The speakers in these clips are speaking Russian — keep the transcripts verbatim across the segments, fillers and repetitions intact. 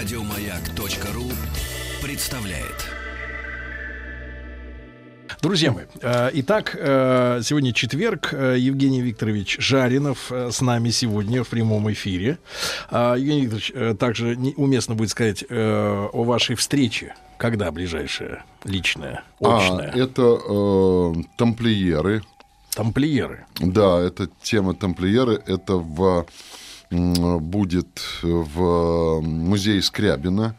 Радиомаяк.ру представляет. Друзья мои, итак, сегодня четверг, Евгений Викторович Жаринов с нами сегодня в прямом эфире. Евгений Викторович, также уместно будет сказать о вашей встрече. Когда ближайшая, личная, очная? А, это э, тамплиеры. Тамплиеры? Да, это тема тамплиеры. Это в, будет в музее Скрябина.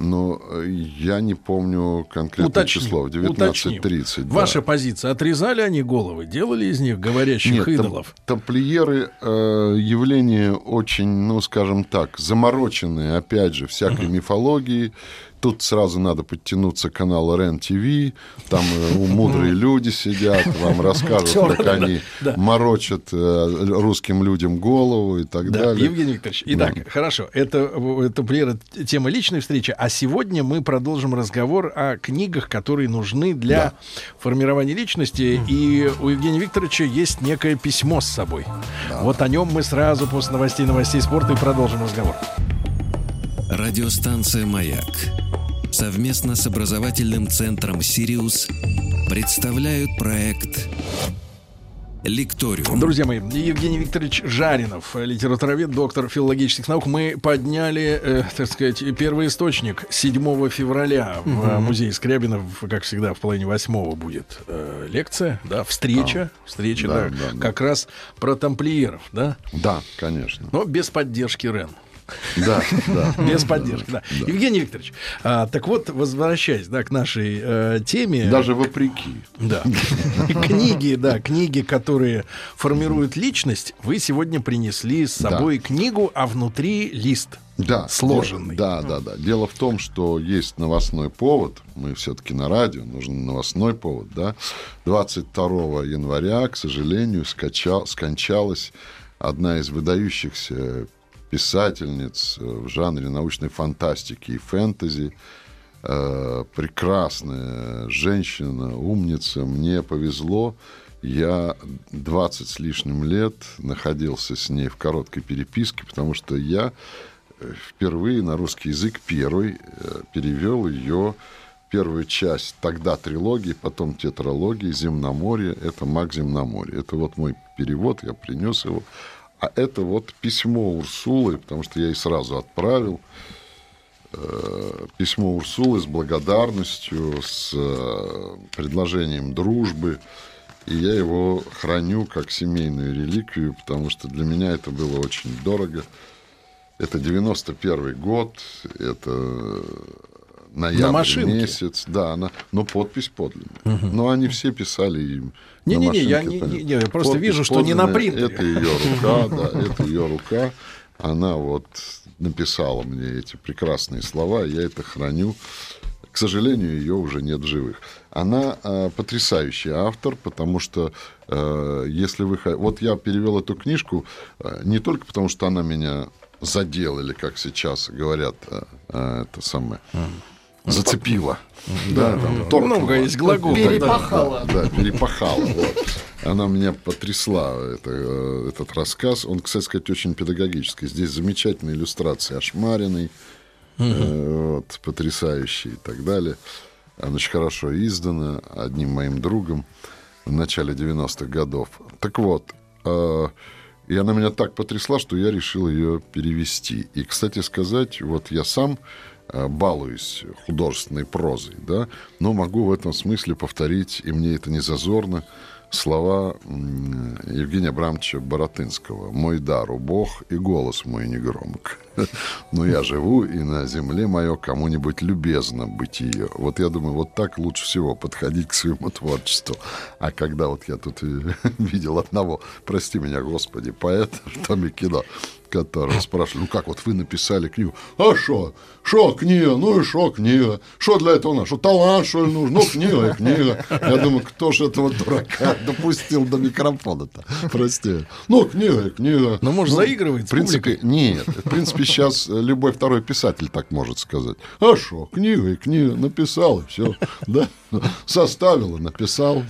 Ну, я не помню конкретное уточним, число, в девятнадцать тридцать. Да. Ваша позиция, отрезали они головы, делали из них говорящих Нет, идолов? Там, тамплиеры э, явление очень, ну, скажем так, замороченное, опять же, всякой uh-huh. мифологией. Тут сразу надо подтянуться к каналу РЕН-ТВ, там мудрые люди сидят, вам расскажут, как они морочат русским людям голову и так далее. Евгений Викторович, итак, хорошо, это тема личной встречи, а сегодня мы продолжим разговор о книгах, которые нужны для формирования личности, и у Евгения Викторовича есть некое письмо с собой. Вот о нем мы сразу после новостей, новостей спорта и продолжим разговор. Радиостанция «Маяк» совместно с образовательным центром «Сириус» представляют проект «Лекториум». Друзья мои, Евгений Викторович Жаринов, литературовед, доктор филологических наук. Мы подняли, э, так сказать, первый источник. седьмого февраля в mm-hmm. музее Скрябина, как всегда, в половине восьмого будет э, лекция, да, встреча, а, встреча, да, да, да, как да. раз про тамплиеров, да? Да, конечно. Но без поддержки РЕН. Да, да. Без поддержки, да. да. Евгений Викторович, а, так вот, возвращаясь, да, к нашей э, теме. Даже вопреки. Да. Книги, да, книги, которые формируют личность, вы сегодня принесли с собой да. книгу, а внутри лист. Да, сложенный. Да, да, да. Дело в том, что есть новостной повод. Мы все-таки на радио, нужен новостной повод, да. двадцать второго января, к сожалению, скачал, скончалась одна из выдающихся писательниц в жанре научной фантастики и фэнтези. Э, прекрасная женщина, умница. Мне повезло. Я двадцать с лишним лет находился с ней в короткой переписке, потому что я впервые на русский язык первый э, перевел ее первую часть тогда трилогии, потом тетралогии «Земноморье». Это «Маг Земноморья». Это вот мой перевод, я принес его. А это вот письмо Урсулы, потому что я ей сразу отправил. Письмо Урсулы с благодарностью, с предложением дружбы. И я его храню как семейную реликвию, потому что для меня это было очень дорого. Это девяносто первый год, это ноябрь месяц. Да, она, но подпись подлинная. Угу. Но они все писали им. Не-не-не, я, не, не, не, я просто подпись вижу, что не на принтере. Это ее рука, да, это ее рука. Она вот написала мне эти прекрасные слова, я это храню. К сожалению, ее уже нет в живых. Она э, потрясающий автор, потому что э, если вы... Вот я перевел эту книжку э, не только потому, что она меня задела, или, как сейчас говорят, э, э, это самое... зацепила. Да, там, торкнула. Много есть глагол. Перепахала. Да, да, перепахала. Вот. Она меня потрясла, это, этот рассказ. Он, кстати сказать, очень педагогический. Здесь замечательные иллюстрации Ашмариной, угу. э, вот, потрясающие и так далее. Она очень хорошо издана одним моим другом в начале девяностых годов. Так вот, э, и она меня так потрясла, что я решил ее перевести. И, кстати сказать, вот я сам балуюсь художественной прозой, да, но могу в этом смысле повторить, и мне это не зазорно, слова Евгения Абрамовича Баратынского. «Мой дар убог, и голос мой негромок. Но я живу, и на земле мое кому-нибудь любезно бытие». Вот я думаю, вот так лучше всего подходить к своему творчеству. А когда вот я тут видел одного, прости меня, Господи, поэта в томе кино, которого спрашивали, ну как, вот вы написали книгу, а что, что книга, ну и что книга, что для этого надо, что талант, что ли, нужен, ну книга и книга. Я думаю, кто же этого дурака допустил до микрофона-то, прости. Ну книга и книга. Ну, может, ну, заигрывает в принципе, нет, в принципе, сейчас любой второй писатель так может сказать. А что, книга и книга, написал и все, да, составила, написал.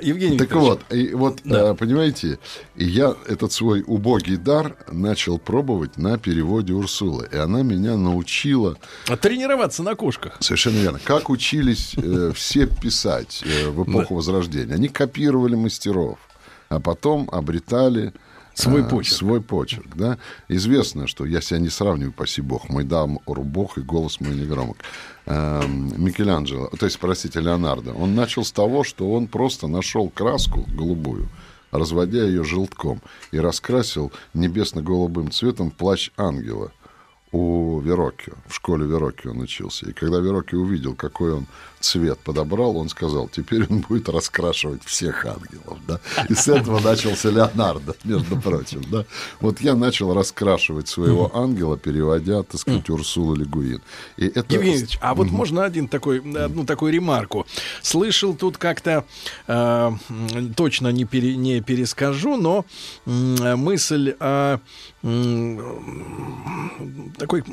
Евгений Так вот, и вот да. понимаете, я этот свой убогий дар начал пробовать на переводе Урсулы. И она меня научила... А тренироваться на кошках. Совершенно верно. Как учились э, все писать э, в эпоху да. Возрождения. Они копировали мастеров, а потом обретали... Свой почерк. А, свой почерк, да. Известно, что я себя не сравниваю, паси бог, мой дам рубох и голос мой не громок. А, Микеланджело, то есть, простите, Леонардо, он начал с того, что он просто нашел краску голубую, разводя ее желтком, и раскрасил небесно-голубым цветом плащ ангела у Вероккио. В школе Вероккио он учился. И когда Вероккио увидел, какой он цвет подобрал, он сказал, теперь он будет раскрашивать всех ангелов. Да? И с этого начался Леонардо, между прочим. Да? Вот я начал раскрашивать своего ангела, переводя, так сказать, Урсулу Ле Гуин. И это... Евгений Ильич, а вот можно один такой, одну такую ремарку? Слышал тут как-то, э, точно не, пере, не перескажу, но э, мысль о... Э, такое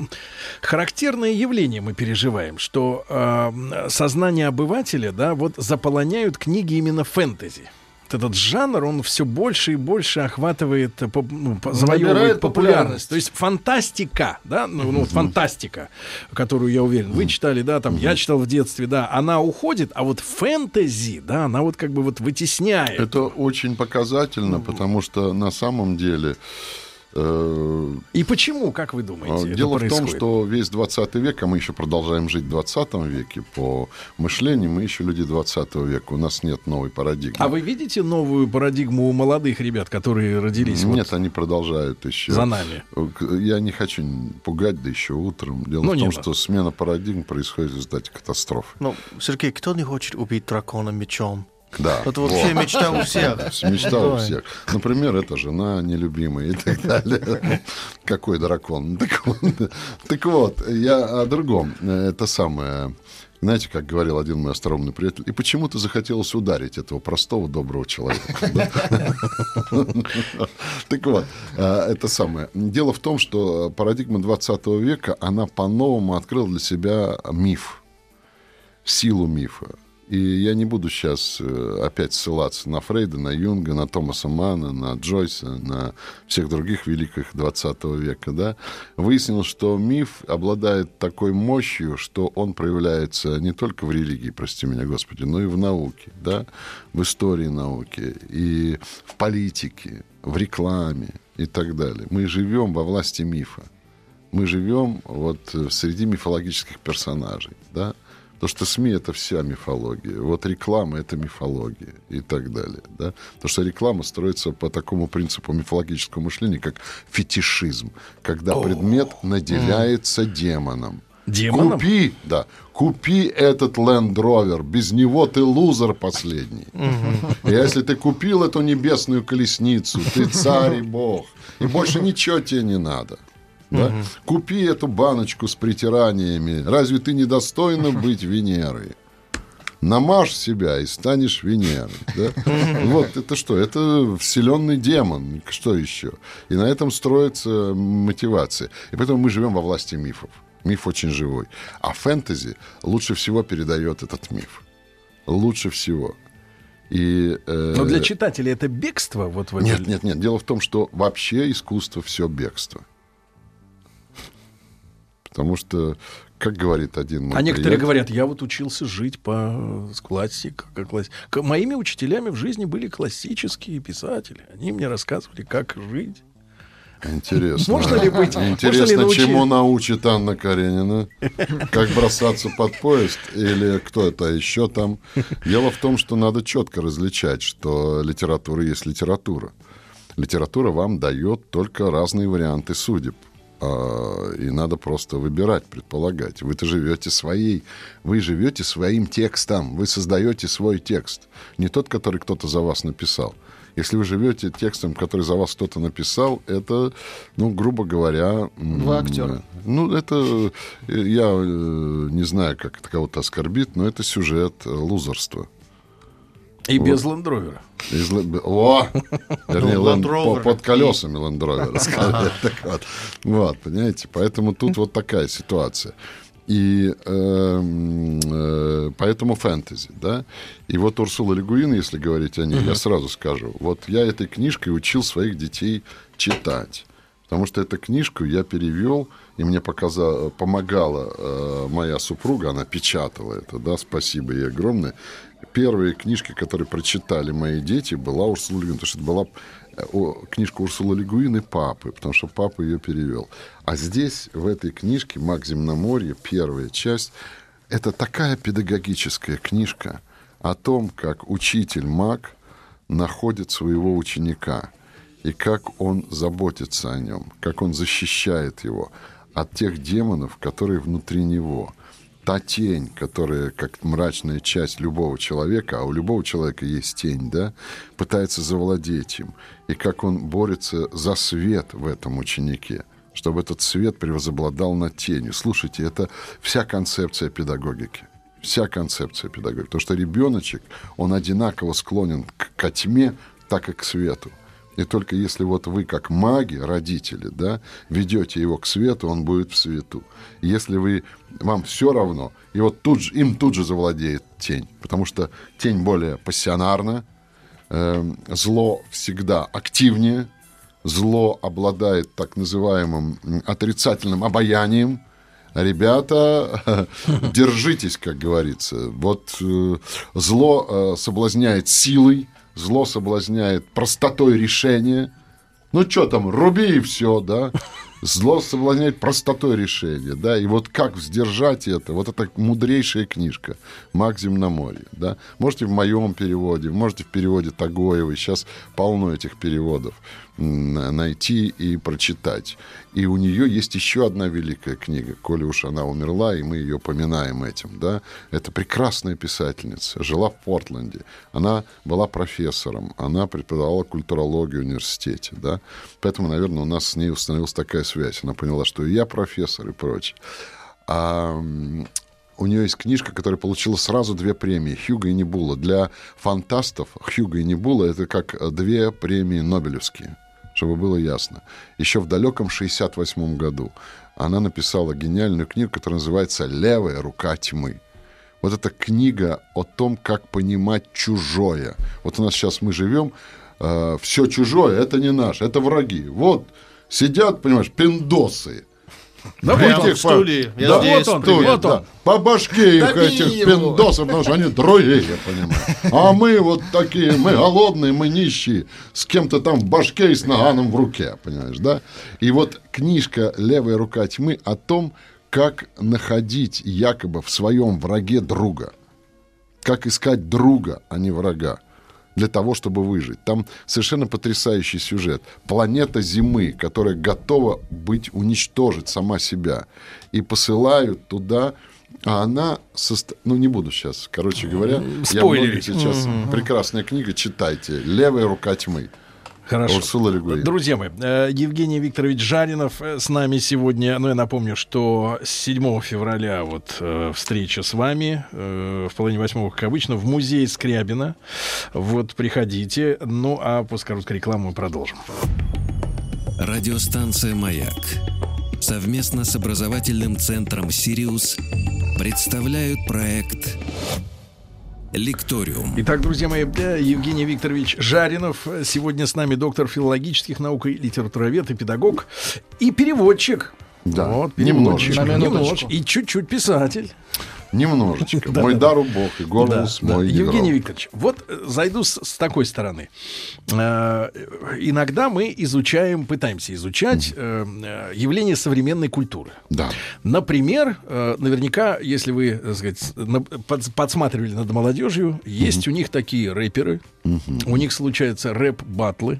характерное явление мы переживаем, что э, сознание обывателя, да, вот заполоняют книги именно фэнтези. Этот жанр, он все больше и больше охватывает, по, ну, завоевывает популярность. популярность. То есть фантастика, да, ну, uh-huh. ну фантастика, которую, я уверен, uh-huh. вы читали, да, там, uh-huh. я читал в детстве, да, она уходит, а вот фэнтези, да, она вот как бы вот вытесняет. Это очень показательно, uh-huh. потому что на самом деле... И почему, как вы думаете, дело это в том, что весь двадцатый век, а мы еще продолжаем жить в двадцатом веке по мышлению, мы еще люди двадцатого века, у нас нет новой парадигмы. А вы видите новую парадигму у молодых ребят, которые родились? Нет, вот они продолжают еще. За нами. Я не хочу пугать, да еще утром. Дело ну, в том, нет. что смена парадигм происходит в результате катастрофы. Но, Сергей, кто не хочет убить дракона мечом? Да. Это вообще вот. мечта у всех. Мечта Давай. у всех. Например, это жена нелюбимая и так далее. Какой дракон? Так вот, так вот, я о другом. Это самое... Знаете, как говорил один мой остроумный приятель, и почему-то захотелось ударить этого простого, доброго человека. Так вот, это самое. Дело в том, что парадигма двадцатого века, она по-новому открыла для себя миф, силу мифа. И я не буду сейчас опять ссылаться на Фрейда, на Юнга, на Томаса Мана, на Джойса, на всех других великих двадцатого века. Да? Выяснилось, что миф обладает такой мощью, что он проявляется не только в религии, прости меня, Господи, но и в науке, да? В истории науки, и в политике, в рекламе и так далее. Мы живем во власти мифа. Мы живем вот среди мифологических персонажей, да? Потому что СМИ — это вся мифология. Вот реклама — это мифология и так далее. Да? Потому что реклама строится по такому принципу мифологического мышления, как фетишизм, когда oh. предмет наделяется mm. демоном. Демоном? Купи, да, купи этот Land Rover, без него ты лузер последний. Mm-hmm. И если ты купил эту небесную колесницу, ты царь и бог, и больше ничего тебе не надо. Да? Угу. Купи эту баночку с притираниями. Разве ты недостойна быть Венерой? Намажь себя и станешь Венерой. Да? Вот это что? Это вселенный демон. Что еще? И на этом строится мотивация. И поэтому мы живем во власти мифов. Миф очень живой. А фэнтези лучше всего передает этот миф. Лучше всего. И, э... Но для читателей это бегство? Вот в этом... Нет, нет, нет. Дело в том, что вообще искусство все бегство. Потому что, как говорит один мой А некоторые приятель, говорят, я вот учился жить по классике. Класс... Моими учителями в жизни были классические писатели. Они мне рассказывали, как жить. Интересно. Можно ли быть? Интересно, можно ли научить? Чему научит Анна Каренина? Как бросаться под поезд? Или кто это еще там? Дело в том, что надо четко различать, что литература есть литература. Литература вам дает только разные варианты судеб. И надо просто выбирать, предполагать. Вы-то живете своей, вы живете своим текстом, вы создаете свой текст, не тот, который кто-то за вас написал. Если вы живете текстом, который за вас кто-то написал, это, ну, грубо говоря... Вы актер. Ну, это, я не знаю, как это кого-то оскорбит, но это сюжет лузерства. И вот. Без лендровера. Из... О! Вернее, ленд... Land под колесами лендровера. Вот, понимаете? Поэтому тут вот такая ситуация. И э, э, поэтому фэнтези, да. И вот Урсула Ле Гуин, если говорить о ней, uh-huh. я сразу скажу. Вот я этой книжкой учил своих детей читать. Потому что эту книжку я перевел, и мне показала, помогала э, моя супруга, она печатала это, да, спасибо ей огромное. Первые книжки, которые прочитали мои дети, была Урсула Ле Гуин, потому что это была о, книжка Урсулы Ле Гуин и папы, потому что папа ее перевел. А здесь, в этой книжке «Маг Земноморья», первая часть, это такая педагогическая книжка о том, как учитель-маг находит своего ученика. И как он заботится о нем, как он защищает его от тех демонов, которые внутри него. Та тень, которая, как мрачная часть любого человека, а у любого человека есть тень, да, пытается завладеть им. И как он борется за свет в этом ученике, чтобы этот свет превозобладал над тенью. Слушайте, это вся концепция педагогики. Вся концепция педагогики. Потому что ребеночек, он одинаково склонен к тьме, так и к свету. И только если вот вы, как маги, родители, да, ведете его к свету, он будет в свету. Если вы, вам все равно, и вот тут же, им тут же завладеет тень, потому что тень более пассионарна, э, зло всегда активнее, зло обладает так называемым отрицательным обаянием. Ребята, держитесь, как говорится. Вот э, зло э, соблазняет силой, зло соблазняет простотой решения. Ну, что там, руби и все, да? Зло соблазняет простотой решения, да? И вот как сдержать это? Вот это мудрейшая книжка «Маг Земноморья», да? Можете в моем переводе, можете в переводе Тагоевой. Сейчас полно этих переводов найти и прочитать. И у нее есть еще одна великая книга, коли уж она умерла, и мы ее поминаем этим, да. Это прекрасная писательница, жила в Портленде. Она была профессором, она преподавала культурологию в университете, да. Поэтому, наверное, у нас с ней установилась такая связь. Она поняла, что и я профессор, и прочее. А у нее есть книжка, которая получила сразу две премии, Хьюго и Небула. Для фантастов Хьюго и Небула — это как две премии Нобелевские, чтобы было ясно. Еще в далеком шестьдесят восьмом году она написала гениальную книгу, которая называется «Левая рука тьмы». Вот эта книга о том, как понимать чужое. Вот у нас сейчас мы живем, э, все чужое, это не наше, это враги. Вот сидят, понимаешь, пиндосы. Да вот он, в стуле. Да вот он, вот он. По башке их этих пиндосов, потому что они другие, я понимаю. А мы вот такие, мы голодные, мы нищие, с кем-то там в башке и с наганом в руке, понимаешь, да? И вот книжка «Левая рука тьмы» о том, как находить якобы в своем враге друга, как искать друга, а не врага, для того, чтобы выжить. Там совершенно потрясающий сюжет. Планета зимы, которая готова быть, уничтожить сама себя. И посылают туда... А она... Соста... Ну, не буду сейчас, короче говоря. Спойлерить. Я сейчас. Mm-hmm. Прекрасная книга, читайте. «Левая рука тьмы». Хорошо. Друзья мои, Евгений Викторович Жаринов с нами сегодня. Ну, я напомню, что седьмого февраля вот встреча с вами в половине восьмого, как обычно, в музее Скрябина. Вот, приходите. Ну, а после короткой рекламы мы продолжим. Радиостанция «Маяк» совместно с образовательным центром «Сириус» представляют проект «Лекториум». Итак, друзья мои, Евгений Викторович Жаринов. Сегодня с нами доктор филологических наук, и литературовед, и педагог, и переводчик. Да, вот, переводчик. Немножечко. Немножечко. И чуть-чуть писатель. Немножечко. Мой дар убог, и голос мой. Евгений Викторович, вот зайду с такой стороны. Иногда мы изучаем, пытаемся изучать явления современной культуры. Например, наверняка, если вы, так сказать, подсматривали над молодежью, есть у них такие рэперы, у них случаются рэп-баттлы.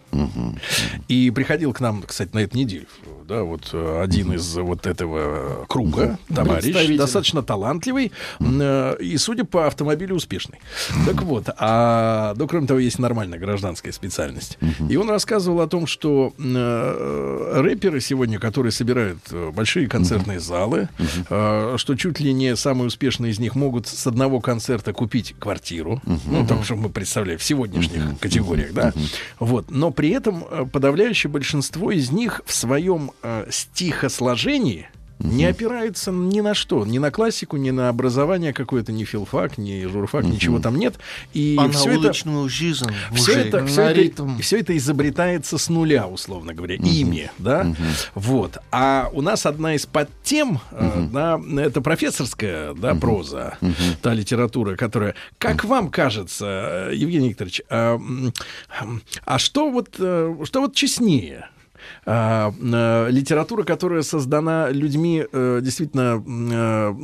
И приходил к нам, кстати, на эту неделю, да, вот один из вот этого круга, товарищ, достаточно талантливый, и, судя по автомобилю, успешный. Так вот, а, ну, кроме того, есть нормальная гражданская специальность. И он рассказывал о том, что э, рэперы сегодня, которые собирают большие концертные залы, э, что чуть ли не самые успешные из них могут с одного концерта купить квартиру, ну, потому что мы представляем в сегодняшних категориях, да, вот. Но при этом подавляющее большинство из них в своем э, стихосложении Uh-huh. Не опирается ни на что, ни на классику, ни на образование какое-то, ни филфак, ни журфак, uh-huh. ничего там нет. И а все, это, жизнь, все, это, все, это, все это изобретается с нуля, условно говоря, uh-huh. ими, да? Uh-huh. Вот. А у нас одна из подтем, uh-huh. да, это профессорская, да, uh-huh. проза, uh-huh. та литература, которая, как uh-huh. вам кажется, Евгений Викторович, а, а что вот, что вот честнее? А, а, литература, которая создана людьми а, действительно а,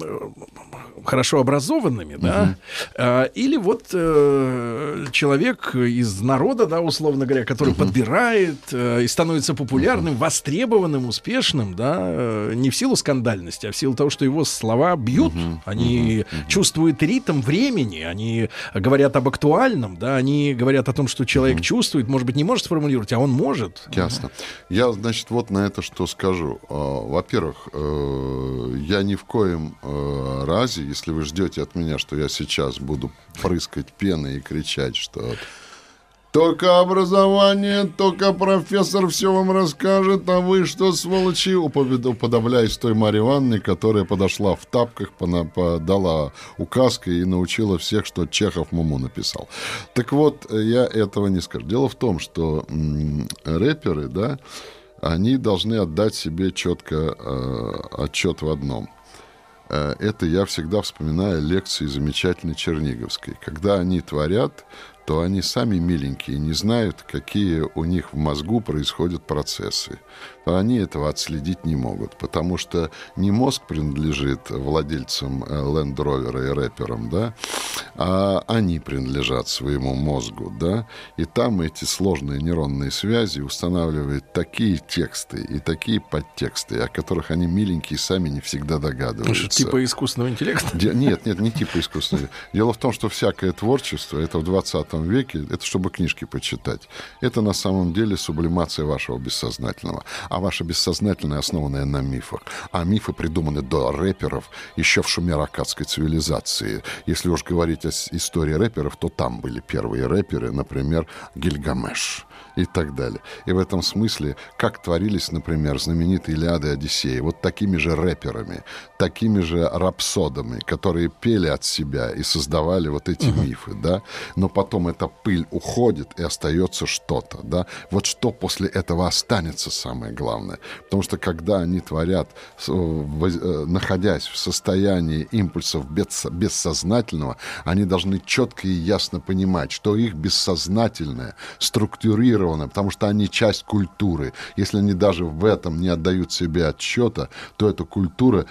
хорошо образованными, uh-huh. да, а, или вот а, человек из народа, да, условно говоря, который uh-huh. подбирает а, и становится популярным, uh-huh. востребованным, успешным, да, не в силу скандальности, а в силу того, что его слова бьют, uh-huh. они uh-huh. чувствуют ритм времени, они говорят об актуальном, да, они говорят о том, что человек uh-huh. чувствует, может быть, не может сформулировать, а он может. Ясно. Я, значит, вот на это что скажу. Во-первых, я ни в коем разе, если вы ждете от меня, что я сейчас буду прыскать пеной и кричать, что только образование, только профессор все вам расскажет, а вы что, сволочи, уподобляясь той Марье Ивановне, которая подошла в тапках, подала указкой и научила всех, что Чехов Муму написал. Так вот, я этого не скажу. Дело в том, что м- рэперы, да, они должны отдать себе четко э- отчет в одном. Это я всегда вспоминаю лекции замечательной Черниговской. Когда они творят, то они сами миленькие, не знают, какие у них в мозгу происходят процессы. Они этого отследить не могут, потому что не мозг принадлежит владельцам Land-Rover и рэперам, да, а они принадлежат своему мозгу, да, и там эти сложные нейронные связи устанавливают такие тексты и такие подтексты, о которых они миленькие сами не всегда догадываются. Ну, что, типа искусственного интеллекта? Де- нет, нет, не типа искусственного. Дело в том, что всякое творчество, это в двадцатом веке, это чтобы книжки почитать, это на самом деле сублимация вашего бессознательного. А ваше бессознательное, основанное на мифах. А мифы придуманы до рэперов еще в шумеро-аккадской цивилизации. Если уж говорить о истории рэперов, то там были первые рэперы, например, Гильгамеш и так далее. И в этом смысле, как творились, например, знаменитые Илиады и Одиссеи, вот такими же рэперами, такими же рапсодами, которые пели от себя и создавали вот эти uh-huh. мифы, да. Но потом эта пыль уходит и остается что-то, да. Вот что после этого останется самое главное. Потому что когда они творят, находясь в состоянии импульсов бессознательного, они должны четко и ясно понимать, что их бессознательное структурировано, потому что они часть культуры. Если они даже в этом не отдают себе отчета, то эта культура...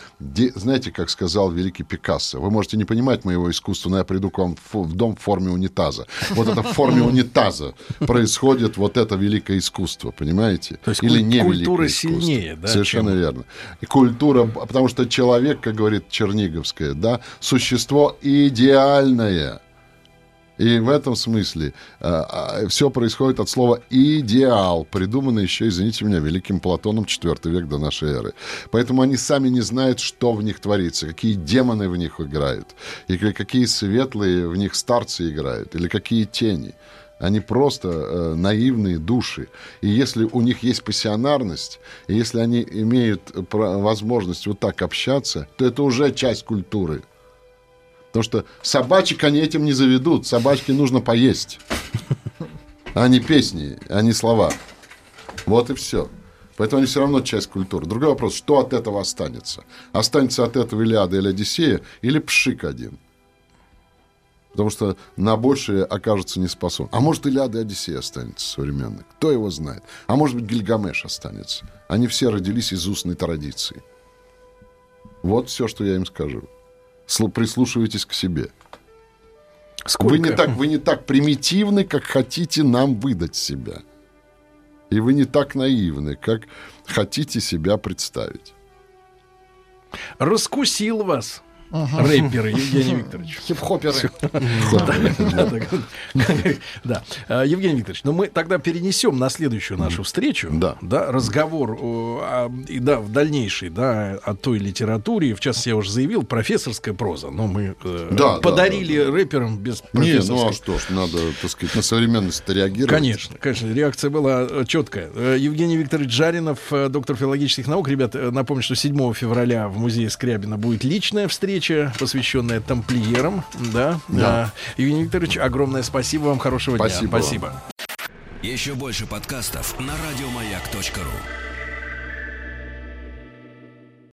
Знаете, как сказал великий Пикассо, вы можете не понимать моего искусства, но я приду к вам в дом в форме унитаза. Вот это в форме унитаза происходит вот это великое искусство, понимаете? То есть или куль- не культура сильнее, да? Совершенно чем... верно. И культура, потому что человек, как говорит Черниговская, да, существо идеальное. И в этом смысле э, все происходит от слова «идеал», придуманное еще, извините меня, великим Платоном четвёртый век до нашей эры. Поэтому они сами не знают, что в них творится, какие демоны в них играют, и какие светлые в них старцы играют, или какие тени. Они просто э, наивные души. И если у них есть пассионарность, и если они имеют возможность вот так общаться, то это уже часть культуры. Потому что собачек они этим не заведут. Собачке нужно поесть. А не песни, а не слова. Вот и все. Поэтому они все равно часть культуры. Другой вопрос, что от этого останется? Останется от этого Илиада или Одиссея, или пшик один? Потому что на большее окажется не способен. А может, Илиада и Одиссея останется современной? Кто его знает? А может быть, Гильгамеш останется? Они все родились из устной традиции. Вот все, что я им скажу. Прислушивайтесь к себе. Вы не, так, вы не так примитивны, как хотите нам выдать себя. И вы не так наивны, как хотите себя представить. Раскусил вас. Uh-huh. Рэперы, Евгений Викторович. Хип-хоперы. Да. Евгений Викторович, ну мы тогда перенесем на следующую нашу встречу разговор и в дальнейшей о той литературе. В частности, я уже заявил, профессорская проза. Но мы подарили рэперам без профессорской. Не, ну а что ж, надо, так сказать, на современность реагировать. Конечно, конечно, реакция была четкая. Евгений Викторович Жаринов, доктор филологических наук. Ребят, напомню, что седьмого февраля в музее Скрябина будет личная встреча, посвященная тамплиерам. Да, да. Евгений Викторович, огромное спасибо вам, хорошего спасибо. дня. Спасибо. Еще больше подкастов на радиомаяк точка ру.